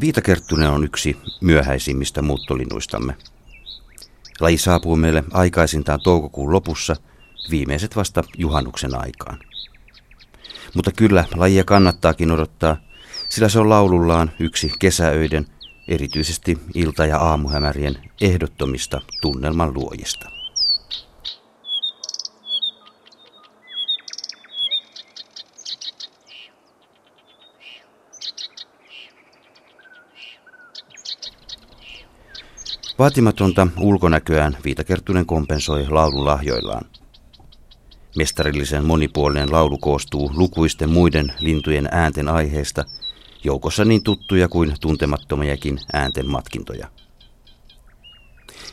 Viitakerttunen on yksi myöhäisimmistä muuttolinnuistamme. Laji saapuu meille aikaisintaan toukokuun lopussa, viimeiset vasta juhannuksen aikaan. Mutta kyllä lajia kannattaakin odottaa, sillä se on laulullaan yksi kesäöiden, erityisesti ilta- ja aamuhämärien ehdottomista tunnelman luojista. Vaatimatonta ulkonäköään Viitakerttunen kompensoi laululahjoillaan. Mestarillisen monipuolinen laulu koostuu lukuisten muiden lintujen äänten aiheista, joukossa niin tuttuja kuin tuntemattomiakin äänten matkintoja.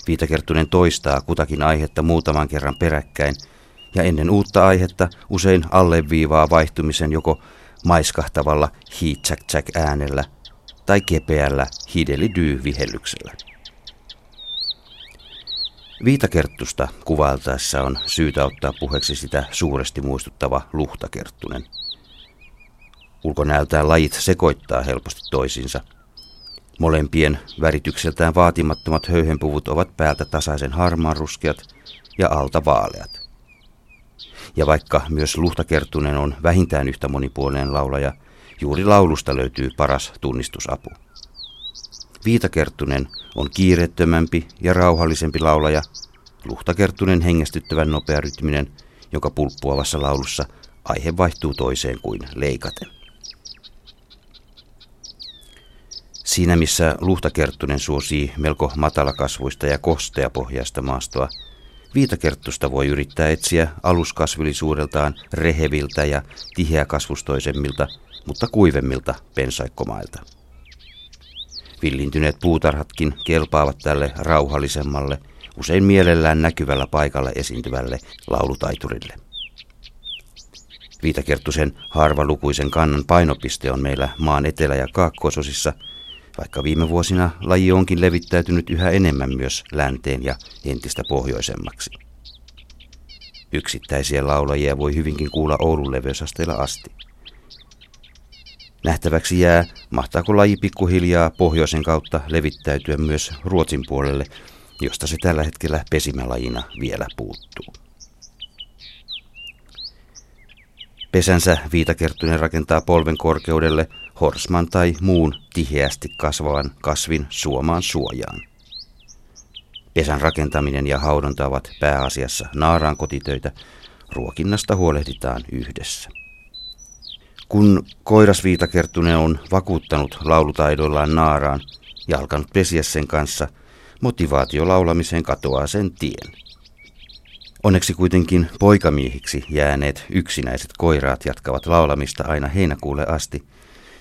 Viitakerttunen toistaa kutakin aihetta muutaman kerran peräkkäin, ja ennen uutta aihetta usein alleviivaa vaihtumisen joko maiskahtavalla hii-tsäk-tsäk-äänellä tai kepeällä hideli-dyy-vihellyksellä. Viitakerttusta kuvailtaessa on syytä ottaa puheeksi sitä suuresti muistuttava luhtakerttunen. Ulkonäöltään lajit sekoittaa helposti toisiinsa. Molempien väritykseltään vaatimattomat höyhenpuvut ovat päältä tasaisen harmaanruskeat ja alta vaaleat. Ja vaikka myös luhtakerttunen on vähintään yhtä monipuolinen laulaja, juuri laulusta löytyy paras tunnistusapu. Viitakerttunen on kiireettömämpi ja rauhallisempi laulaja, luhtakerttunen hengästyttävän nopea rytminen, joka pulppuavassa laulussa aihe vaihtuu toiseen kuin leikaten. Siinä missä luhtakerttunen suosii melko matalakasvuista ja kosteapohjaista maastoa, viitakerttusta voi yrittää etsiä aluskasvillisuudeltaan reheviltä ja tiheäkasvustoisemmilta, mutta kuivemmilta pensaikkomailta. Villintyneet puutarhatkin kelpaavat tälle rauhallisemmalle, usein mielellään näkyvällä paikalla esiintyvälle laulutaiturille. Viitakerttusen harvalukuisen kannan painopiste on meillä maan etelä- ja kaakkoisosissa, vaikka viime vuosina laji onkin levittäytynyt yhä enemmän myös länteen ja entistä pohjoisemmaksi. Yksittäisiä laulajia voi hyvinkin kuulla Oulun leveysasteella asti. Nähtäväksi jää, mahtaako laji pikkuhiljaa pohjoisen kautta levittäytyä myös Ruotsin puolelle, josta se tällä hetkellä pesimälajina vielä puuttuu. Pesänsä viitakerttunen rakentaa polven korkeudelle horsman tai muun tiheästi kasvavan kasvin suomaan suojaan. Pesän rakentaminen ja haudonta ovat pääasiassa naaraan kotitöitä, ruokinnasta huolehditaan yhdessä. Kun koirasviitakerttunen on vakuuttanut laulutaidoillaan naaraan ja alkanut pesiä sen kanssa, motivaatio laulamiseen katoaa sen tien. Onneksi kuitenkin poikamiehiksi jääneet yksinäiset koiraat jatkavat laulamista aina heinäkuulle asti,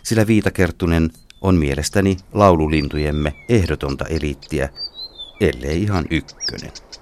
sillä viitakerttunen on mielestäni laululintujemme ehdotonta eliittiä, ellei ihan ykkönen.